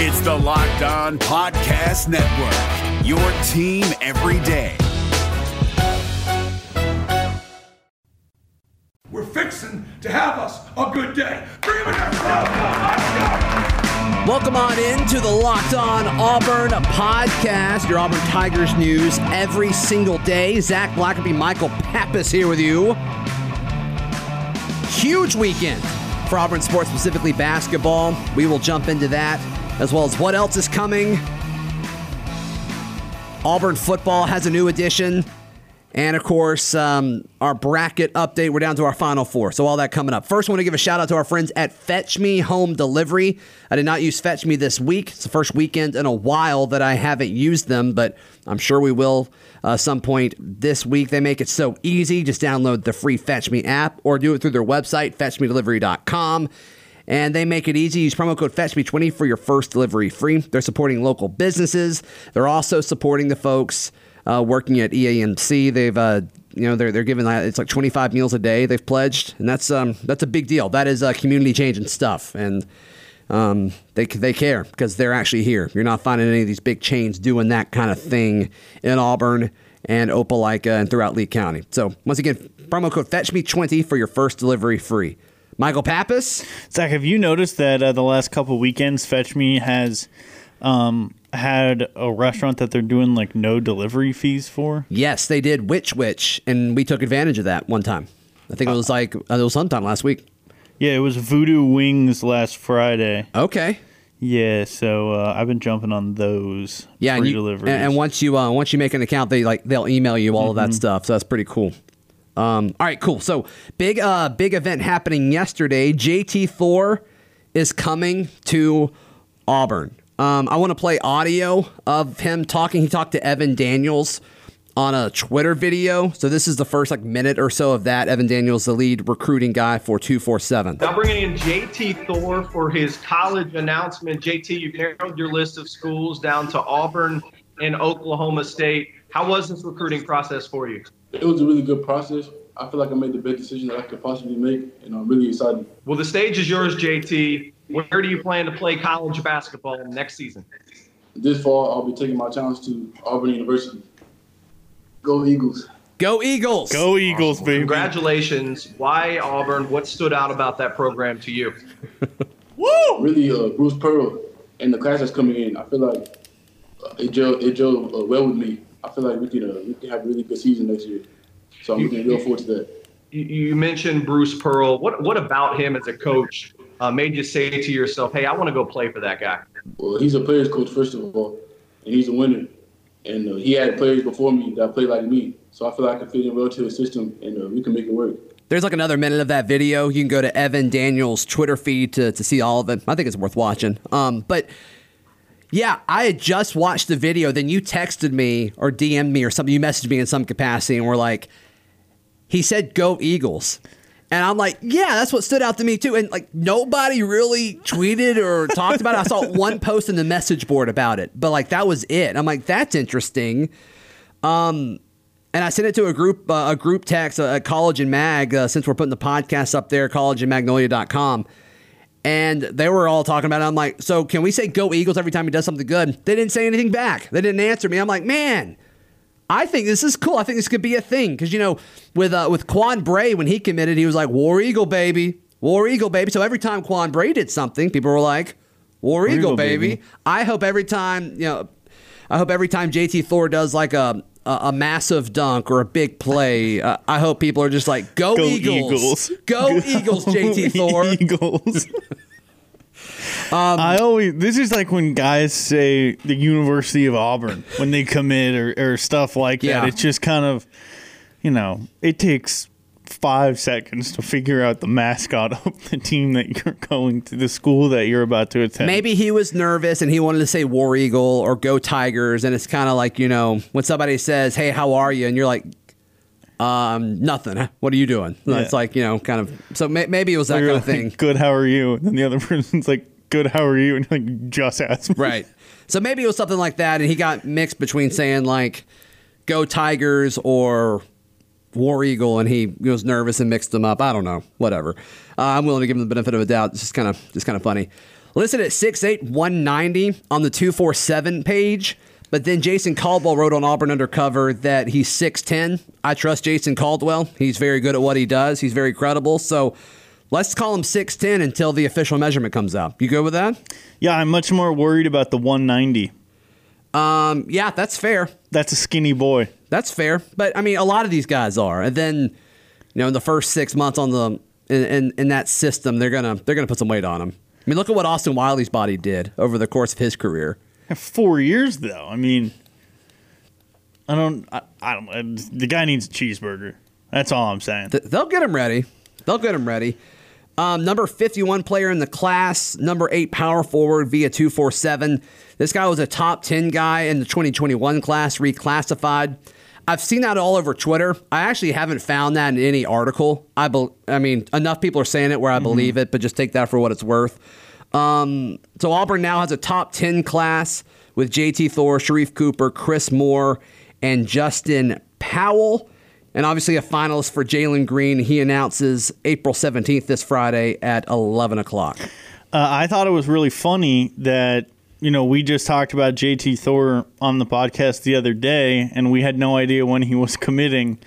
It's the Locked On Podcast Network, your team every day. We're fixing to have us a good day. Bring it up. Welcome on in to the Locked On Auburn podcast, your Auburn Tigers news every single day. Zac Blackerby, Michael Pappas here with you. Huge weekend for Auburn sports, specifically basketball. We will jump into that, as well as what else is coming. Auburn football has a new edition. And, of course, our bracket update. We're down to our Final Four, so all that coming up. First, I want to give a shout-out to our friends at Fetch Me Home Delivery. I did not use Fetch Me this week. It's the first weekend in a while that I haven't used them, but I'm sure we will some point this week. They make it so easy. Just download the free Fetch Me app or do it through their website, FetchMeDelivery.com. And they make it easy. Use promo code FetchMe20 for your first delivery free. They're supporting local businesses. They're also supporting the folks working at EAMC. They've, they're giving, it's like 25 meals a day they've pledged, and that's a big deal. That is community change and stuff, and they care because they're actually here. You're not finding any of these big chains doing that kind of thing in Auburn and Opelika and throughout Lee County. So once again, promo code FetchMe20 for your first delivery free. Michael Pappas? Zach, have you noticed that the last couple weekends, Fetch Me has had a restaurant that they're doing like no delivery fees for? Yes, they did. Which, and we took advantage of that one time. I think it was sometime last week. Yeah, it was Voodoo Wings last Friday. Okay. Yeah, so I've been jumping on those free deliveries. And once you make an account, they'll email you all of that stuff. So that's pretty cool. All right, cool. So big event happening yesterday. JT Thor is coming to Auburn. I want to play audio of him talking. He talked to Evan Daniels on a Twitter video. So this is the first minute or so of that. Evan Daniels, the lead recruiting guy for 247. Now bringing in JT Thor for his college announcement. JT, you've narrowed your list of schools down to Auburn and Oklahoma State. How was this recruiting process for you? It was a really good process. I feel like I made the best decision that I could possibly make, and I'm really excited. Well, the stage is yours, JT. Where do you plan to play college basketball next season? This fall, I'll be taking my challenge to Auburn University. Go Eagles. Go Eagles. Go Eagles, baby. Congratulations. Why Auburn? What stood out about that program to you? Woo! Really, Bruce Pearl and the class that's coming in. I feel like it gel well with me. I feel like we can have a really good season next year. So I'm looking real forward to that. You mentioned Bruce Pearl. What about him as a coach made you say to yourself, hey, I want to go play for that guy? Well, he's a player's coach, first of all, and he's a winner. And he had players before me that played like me. So I feel like I can fit in well to his system, and we can make it work. There's another minute of that video. You can go to Evan Daniels' Twitter feed to see all of it. I think it's worth watching. But yeah, I had just watched the video. Then you texted me or DM'd me or something. You messaged me in some capacity, and we're like, he said, go Eagles. And I'm like, yeah, that's what stood out to me, too. And, nobody really tweeted or talked about it. I saw one post in the message board about it. But, that was it. I'm like, that's interesting. And I sent it to a group text at College and Mag, since we're putting the podcast up there, collegeandmagnolia.com. And they were all talking about it. I'm like, so can we say go Eagles every time he does something good? They didn't say anything back. They didn't answer me. I'm like, man, I think this is cool. I think this could be a thing. Because, with Quan Bray, when he committed, he was like, War Eagle, baby. War Eagle, baby. So every time Quan Bray did something, people were like, War Eagle, baby. I hope every time, JT Thor does a massive dunk or a big play, I hope people are just like, go Eagles. Go Eagles, JT Thor. Eagles. This is like when guys say the University of Auburn when they commit or stuff like that. Yeah. It's just kind of, it takes 5 seconds to figure out the mascot of the team that you're going to, the school that you're about to attend. Maybe he was nervous and he wanted to say War Eagle or Go Tigers. And it's kind of like, when somebody says, hey, how are you? And you're like, nothing. What are you doing? Yeah. It's like, kind of. So maybe it was that kind of thing. Good, how are you? And then the other person's like, good, how are you? And you're like, just ask me. Right. So maybe it was something like that. And he got mixed between saying, Go Tigers or War Eagle and he was nervous and mixed them up. I don't know. Whatever. I'm willing to give him the benefit of a doubt. It's just kind of funny. Listed at 6'8", 190 on the 247 page. But then Jason Caldwell wrote on Auburn Undercover that he's 6'10". I trust Jason Caldwell. He's very good at what he does. He's very credible. So let's call him 6'10" until the official measurement comes out. You good with that? Yeah, I'm much more worried about the 190. Yeah, that's fair. That's a skinny boy. That's fair. But, I mean, a lot of these guys are. And then, in the first 6 months on the in that system, they're gonna put some weight on them. I mean, look at what Austin Wiley's body did over the course of his career. 4 years, though. I mean, the guy needs a cheeseburger. That's all I'm saying. They'll get him ready. Number 51 player in the class, number 8 power forward via 247. This guy was a top 10 guy in the 2021 class, reclassified. I've seen that all over Twitter. I actually haven't found that in any article. I mean, enough people are saying it where I believe it, but just take that for what it's worth. So Auburn now has a top 10 class with JT Thor, Sharif Cooper, Chris Moore, and Justin Powell. And obviously a finalist for Jalen Green. He announces April 17th this Friday at 11 o'clock. I thought it was really funny that, we just talked about JT Thor on the podcast the other day, and we had no idea when he was committing.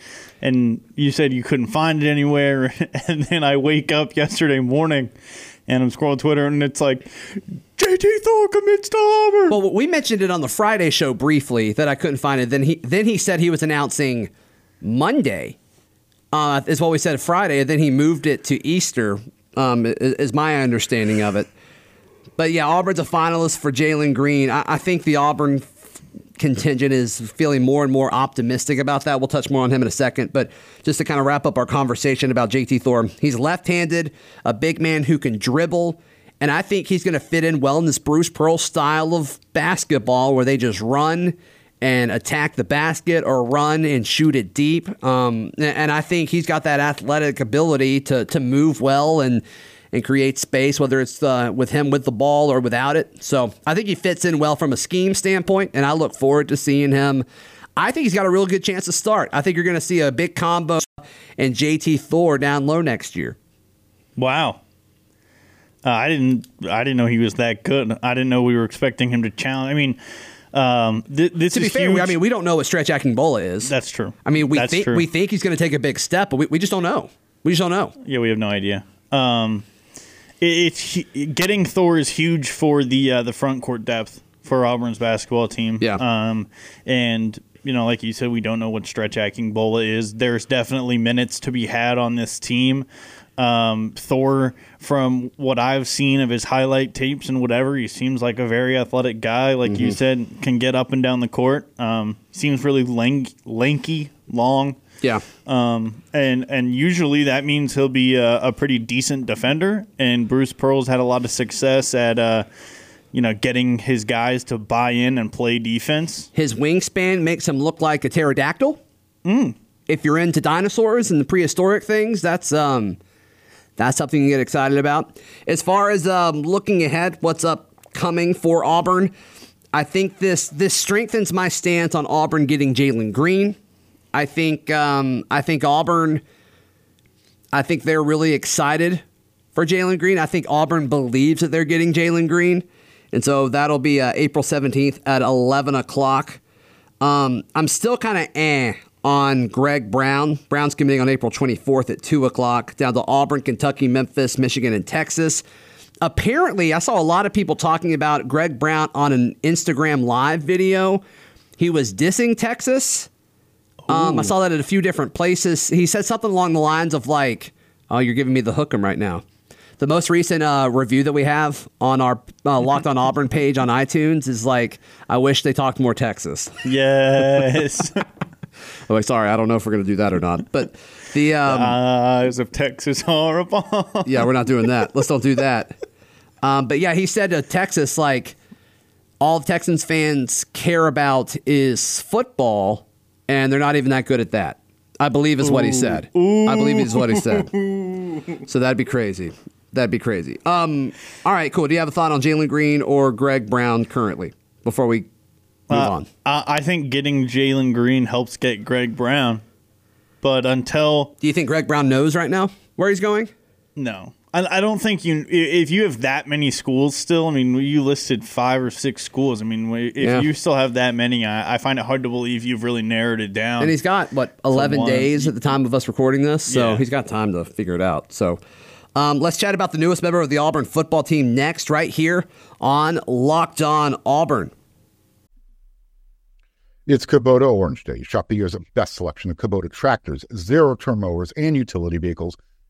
And you said you couldn't find it anywhere. And then I wake up yesterday morning and I'm scrolling Twitter, and it's like, JT Thor commits to Auburn. Well, we mentioned it on the Friday show briefly that I couldn't find it. Then he said he was announcing Monday is what we said Friday, and then he moved it to Easter, is my understanding of it. But, yeah, Auburn's a finalist for Jalen Green. I think the Auburn contingent is feeling more and more optimistic about that. We'll touch more on him in a second, but just to kind of wrap up our conversation about JT Thor, he's left-handed, a big man who can dribble, and I think he's going to fit in well in this Bruce Pearl style of basketball where they just run and attack the basket or run and shoot it deep. And I think he's got that athletic ability to move well and create space, whether it's with him with the ball or without it. So I think he fits in well from a scheme standpoint, and I look forward to seeing him. I think he's got a real good chance to start. I think you're going to see a big combo and JT Thor down low next year. Wow. I didn't know he was that good. I didn't know we were expecting him to challenge. I mean, this to be fair, huge. I mean, we don't know what stretch Akinbola is. That's true. I mean, we think he's going to take a big step, but we just don't know. Yeah, we have no idea. Getting Thor is huge for the front court depth for Auburn's basketball team. Yeah. And like you said, we don't know what stretch Akinbola is. There's definitely minutes to be had on this team. Thor, from what I've seen of his highlight tapes and whatever, he seems like a very athletic guy, like you said, can get up and down the court. Seems really lanky, long. Yeah. And usually that means he'll be a pretty decent defender, and Bruce Pearl's had a lot of success at getting his guys to buy in and play defense. His wingspan makes him look like a pterodactyl. If you're into dinosaurs and the prehistoric things, that's something you get excited about. As far as looking ahead, what's upcoming for Auburn, I think this strengthens my stance on Auburn getting Jalen Green. I think they're really excited for Jalen Green. I think Auburn believes that they're getting Jalen Green. And so that'll be April 17th at 11 o'clock. I'm still kind of on Greg Brown. Brown's committing on April 24th at 2 o'clock down to Auburn, Kentucky, Memphis, Michigan, and Texas. Apparently, I saw a lot of people talking about Greg Brown on an Instagram live video. He was dissing Texas. I saw that at a few different places. He said something along the lines of like, oh, you're giving me the hook'em right now. The most recent review that we have on our Locked On Auburn page on iTunes is like, I wish they talked more Texas. Yes. I'm like, sorry, I don't know if we're going to do that or not. But the eyes of Texas are upon. Yeah, we're not doing that. Let's don't do that. But yeah, he said to Texas, like, all Texans fans care about is football, and they're not even that good at that. I believe is what he said. So that'd be crazy. All right, cool. Do you have a thought on Jalen Green or Greg Brown currently before we move on? I think getting Jalen Green helps get Greg Brown. But until... Do you think Greg Brown knows right now where he's going? No. I don't think you... If you have that many schools still, I mean, you listed 5 or 6 schools. I mean, if you still have that many, I find it hard to believe you've really narrowed it down. And he's got, what, 11 days at the time of us recording this? So he's got time to figure it out. So let's chat about the newest member of the Auburn football team next, right here on Locked On Auburn. It's Kubota Orange Day. Shop the year's best selection of Kubota tractors, zero-turn mowers, and utility vehicles,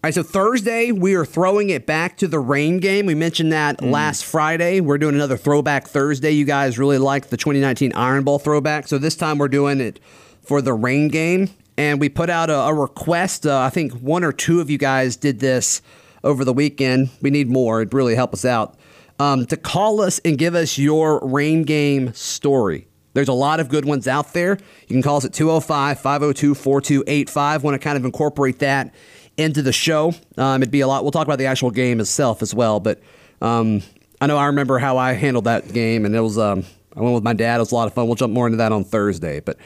All right, so Thursday, we are throwing it back to the rain game. We mentioned that last Friday. We're doing another Throwback Thursday. You guys really liked the 2019 Iron Bowl throwback. So this time we're doing it for the rain game. And we put out a request. I think 1 or 2 of you guys did this over the weekend. We need more. It'd really help us out. To call us and give us your rain game story. There's a lot of good ones out there. You can call us at 205-502-4285. Want to kind of incorporate that into the show. It'd be a lot. We'll talk about the actual game itself as well, but I know I remember how I handled that game, and it was I went with my dad. It was a lot of fun. We'll jump more into that on Thursday, but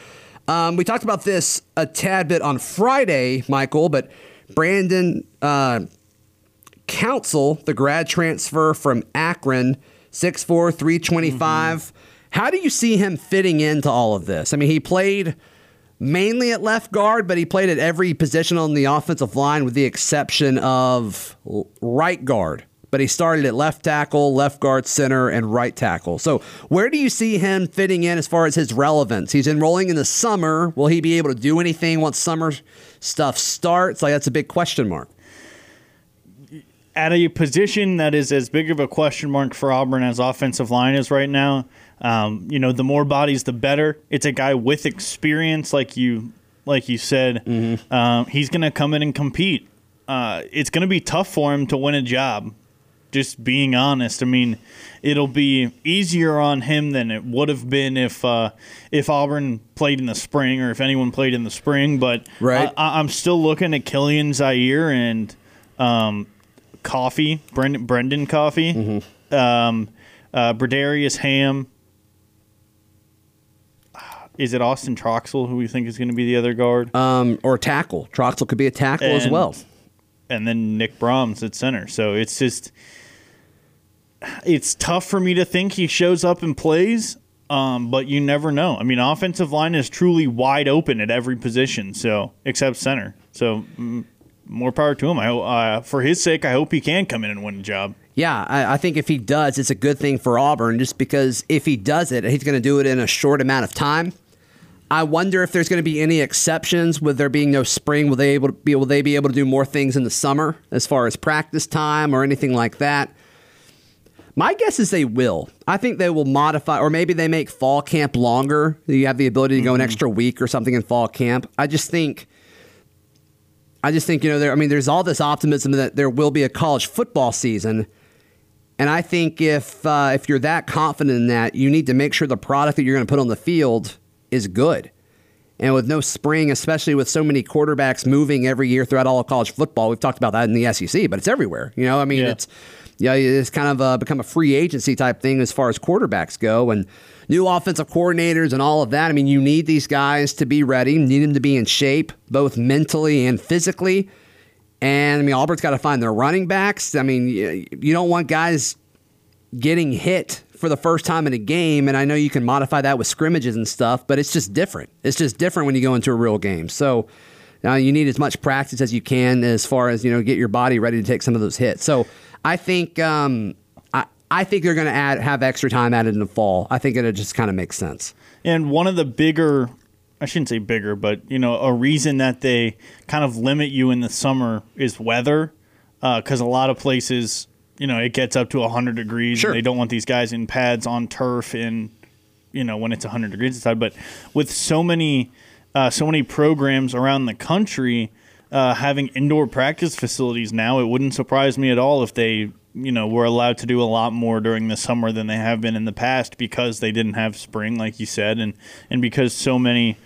we talked about this a tad bit on Friday, Michael, but Brandon Council, the grad transfer from Akron, 6'4", 325. How do you see him fitting into all of this? I mean, he played mainly at left guard, but he played at every position on the offensive line with the exception of right guard. But he started at left tackle, left guard, center, and right tackle. So where do you see him fitting in as far as his relevance? He's enrolling in the summer. Will he be able to do anything once summer stuff starts? Like, that's a big question mark. At a position that is as big of a question mark for Auburn as offensive line is right now, you know, the more bodies, the better. It's a guy with experience, like you said. He's going to come in and compete. It's going to be tough for him to win a job, just being honest. I mean, it'll be easier on him than it would have been if Auburn played in the spring or if anyone played in the spring. But right. I'm still looking at Killian Zaire and Coffee, Brendan Coffee, Bradarius Ham. Is it Austin Troxell, who we think is going to be the other guard? Or tackle. Troxell could be a tackle as well. And then Nick Brahms at center. So it's just – it's tough for me to think he shows up and plays, but you never know. I mean, offensive line is truly wide open at every position, so except center. So more power to him. For his sake, I hope he can come in and win a job. Yeah, I think if he does, it's a good thing for Auburn, just because if he does it, he's going to do it in a short amount of time. I wonder if there's going to be any exceptions with there being no spring. Will they be able to do more things in the summer as far as practice time or anything like that? My guess is they will. I think they will modify, or maybe they make fall camp longer. You have the ability to go an extra week or something in fall camp. I just think, you know, there's all this optimism that there will be a college football season. And I think if you're that confident in that, you need to make sure the product that you're going to put on the field is good. And with no spring, especially with so many quarterbacks moving every year throughout all of college football, we've talked about that in the SEC, but it's everywhere. You know, I mean, it's kind of become a free agency type thing as far as quarterbacks go, and new offensive coordinators and all of that. I mean, you need these guys to be ready, you need them to be in shape, both mentally and physically. And I mean, Auburn's got to find their running backs. I mean, you don't want guys getting hit for the first time in a game. And I know you can modify that with scrimmages and stuff, but it's just different. It's just different when you go into a real game. So now you need as much practice as you can, as far as, you know, get your body ready to take some of those hits. So I think I think they're going to have extra time added in the fall. I think it just kind of makes sense. And one of the bigger, I shouldn't say bigger, but you know, a reason that they kind of limit you in the summer is weather, because a lot of places, you know, it gets up to 100 degrees. Sure. And they don't want these guys in pads on turf, and you know, when it's 100 degrees outside. But with so many programs around the country having indoor practice facilities now, it wouldn't surprise me at all if they, you know, were allowed to do a lot more during the summer than they have been in the past, because they didn't have spring, like you said, and because so many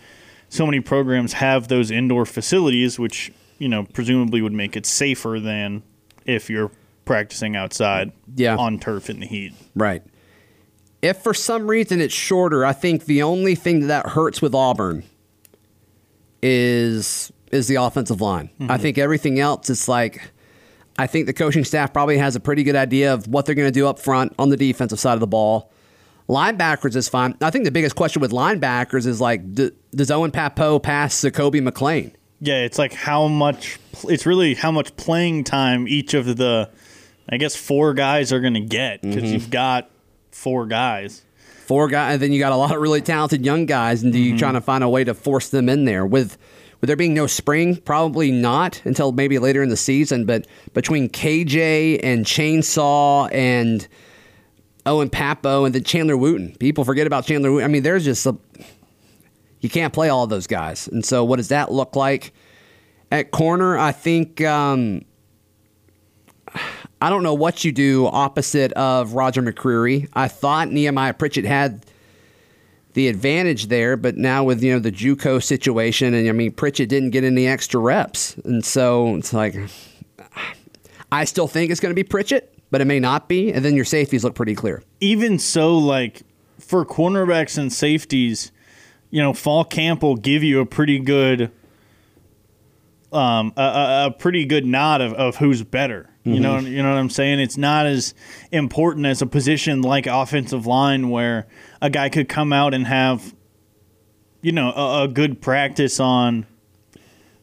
programs have those indoor facilities, which, you know, presumably would make it safer than if you're practicing outside on turf in the heat. Right. If for some reason it's shorter, I think the only thing that hurts with Auburn is the offensive line. Mm-hmm. I think everything else is like, I think the coaching staff probably has a pretty good idea of what they're going to do up front on the defensive side of the ball. Linebackers is fine. I think the biggest question with linebackers is like, does Owen Papo pass Zacoby McClain? Yeah, it's like how much playing time each of the, I guess, four guys are going to get, because mm-hmm. you've got four guys, and then you got a lot of really talented young guys, and mm-hmm. you're trying to find a way to force them in there. With there being no spring, probably not until maybe later in the season, but between KJ and Chainsaw and Owen Papo and then Chandler Wooten, people forget about Chandler Wooten. I mean, there's just you can't play all of those guys. And so what does that look like? At corner, I think I don't know what you do opposite of Roger McCreary. I thought Nehemiah Pritchett had the advantage there, but now with, you know, the JUCO situation, and I mean, Pritchett didn't get any extra reps. And so it's like, I still think it's going to be Pritchett, but it may not be. And then your safeties look pretty clear. Even so, like, for cornerbacks and safeties, you know, fall camp will give you a pretty good nod of who's better. Mm-hmm. You know what I'm saying? It's not as important as a position like offensive line, where a guy could come out and have, you know, a good practice on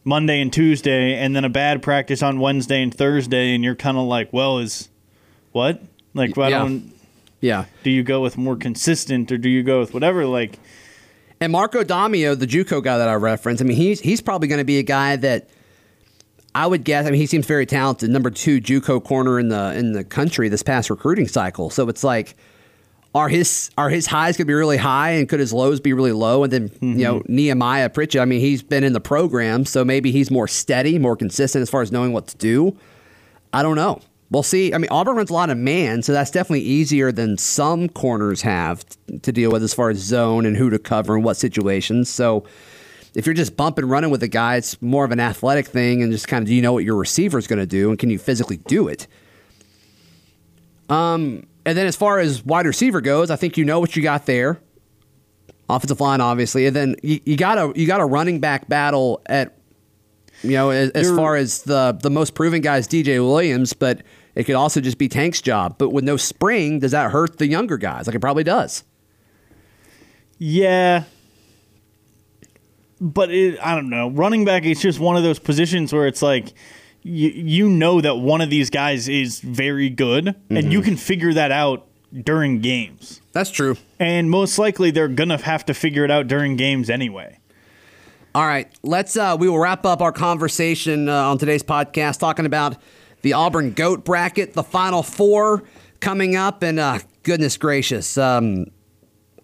Monday and Tuesday, and then a bad practice on Wednesday and Thursday, and you're kind of like, well, is what? Like, do you go with more consistent, or do you go with whatever? Like, and Marco Damio, the JUCO guy that I referenced, I mean, he's probably going to be a guy that I would guess. I mean, he seems very talented. #2 JUCO corner in the country this past recruiting cycle. So it's like, are his highs going to be really high, and could his lows be really low? And then mm-hmm. you know, Nehemiah Pritchett, I mean, he's been in the program, so maybe he's more steady, more consistent as far as knowing what to do. I don't know. We'll see. I mean, Auburn runs a lot of man, so that's definitely easier than some corners have to deal with as far as zone and who to cover and what situations. So if you're just bumping, running with a guy, it's more of an athletic thing, and just kind of, do you know what your receiver is going to do, and can you physically do it? And then as far as wide receiver goes, I think you know what you got there. Offensive line, obviously, and then you got a running back battle at, you know, as far as the most proven guy is DJ Williams, but it could also just be Tank's job. But with no spring, does that hurt the younger guys? Like, it probably does. Yeah. But I don't know. Running back is just one of those positions where it's like, you know that one of these guys is very good, mm-hmm. and you can figure that out during games. That's true. And most likely they're going to have to figure it out during games anyway. All right, let's. We will wrap up our conversation on today's podcast talking about the Auburn GOAT bracket, the Final Four coming up, and goodness gracious, I'm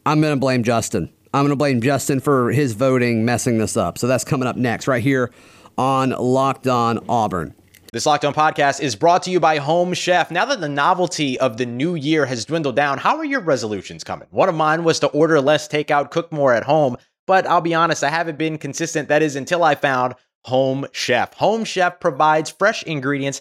going to blame Justin. I'm going to blame Justin for his voting messing this up. So that's coming up next right here on Locked On Auburn. This Locked On podcast is brought to you by Home Chef. Now that the novelty of the new year has dwindled down, how are your resolutions coming? One of mine was to order less takeout, cook more at home. But I'll be honest, I haven't been consistent. That is until I found Home Chef. Home Chef provides fresh ingredients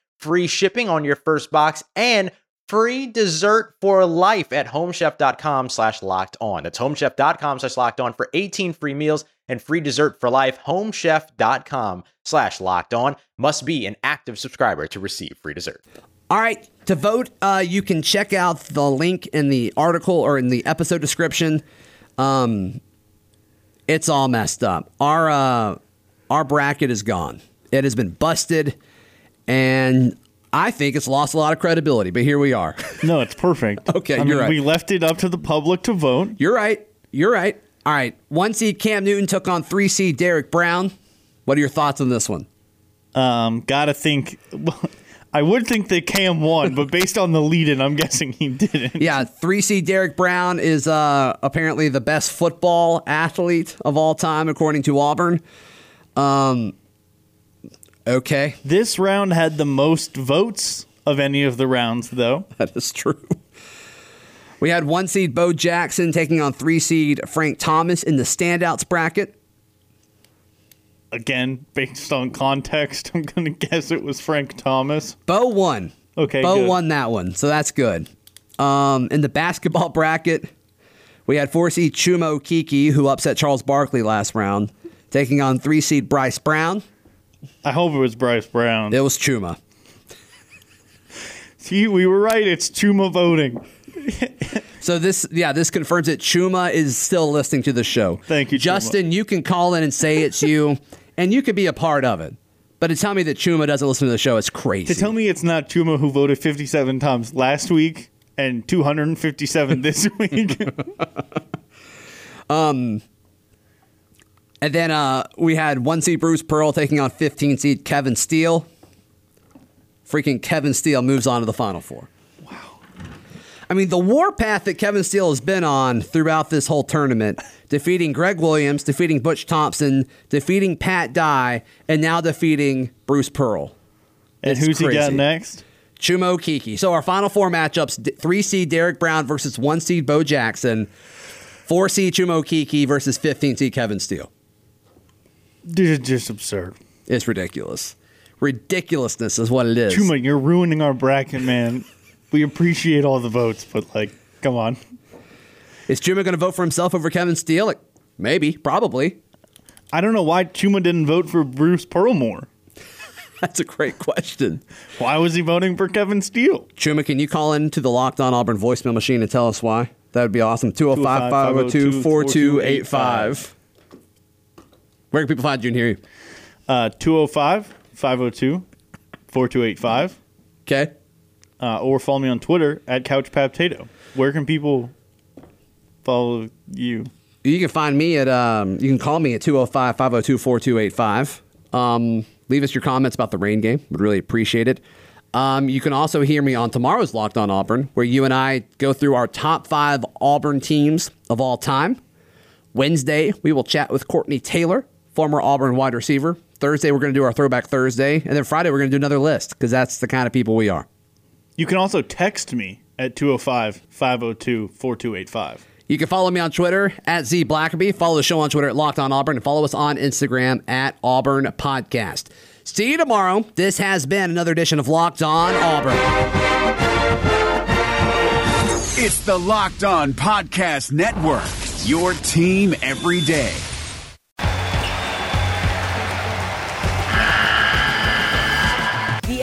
free shipping on your first box and free dessert for life at homechef.com/lockedon. That's homechef.com/lockedon for 18 free meals and free dessert for life. homechef.com/lockedon. Must be an active subscriber to receive free dessert. All right, to vote, you can check out the link in the article or in the episode description. It's all messed up. Our bracket is gone. It has been busted, And I think it's lost a lot of credibility, but here we are. No, it's perfect. Okay, I mean, right. We left it up to the public to vote. You're right. All right, 1 seed Cam Newton took on 3 seed Derrick Brown. What are your thoughts on this one? Gotta think. I would think that Cam won, but based on the lead-in, I'm guessing he didn't. Yeah, 3 seed Derrick Brown is apparently the best football athlete of all time, according to Auburn. Okay. This round had the most votes of any of the rounds, though. That is true. We had 1 seed Bo Jackson taking on 3 seed Frank Thomas in the standouts bracket. Again, based on context, I'm going to guess it was Frank Thomas. Bo won. Okay, Bo won that one, so that's good. In the basketball bracket, we had 4 seed Chuma Okeke, who upset Charles Barkley last round, taking on 3 seed Bryce Brown. I hope it was Bryce Brown. It was Chuma. See, we were right. It's Chuma voting. So this confirms it. Chuma is still listening to the show. Thank you, Justin. Chuma. You can call in and say it's you, and you could be a part of it. But to tell me that Chuma doesn't listen to the show is crazy. To tell me it's not Chuma who voted 57 times last week and 257 this week. And then we had 1 seed Bruce Pearl taking on 15 seed Kevin Steele. Freaking Kevin Steele moves on to the Final Four. I mean, the war path that Kevin Steele has been on throughout this whole tournament, defeating Greg Williams, defeating Butch Thompson, defeating Pat Dye, and now defeating Bruce Pearl. And it's who's crazy. He got next? Chuma Okeke. So our Final Four matchups, 3 seed Derrick Brown versus 1 seed Bo Jackson, 4 seed Chuma Okeke versus 15 seed Kevin Steele. This is just absurd. It's ridiculous. Ridiculousness is what it is. Chuma, you're ruining our bracket, man. We appreciate all the votes, but, like, come on. Is Chuma going to vote for himself over Kevin Steele? Like, maybe, probably. I don't know why Chuma didn't vote for Bruce Pearl more. That's a great question. Why was he voting for Kevin Steele? Chuma, can you call into the Locked On Auburn voicemail machine and tell us why? That would be awesome. 205-502-4285. Where can people find you and hear you? 205-502-4285. Okay. Or follow me on Twitter at CouchPapTato. Where can people follow you? You can find me at, you can call me at 205-502-4285. Leave us your comments about the rain game. Would really appreciate it. You can also hear me on tomorrow's Locked On Auburn, where you and I go through our top 5 Auburn teams of all time. Wednesday, we will chat with Courtney Taylor, former Auburn wide receiver. Thursday, we're going to do our Throwback Thursday. And then Friday, we're going to do another list, because that's the kind of people we are. You can also text me at 205-502-4285. You can follow me on Twitter at Z Blackerby. Follow the show on Twitter at Locked On Auburn. And follow us on Instagram at Auburn Podcast. See you tomorrow. This has been another edition of Locked On Auburn. It's the Locked On Podcast Network. Your team every day.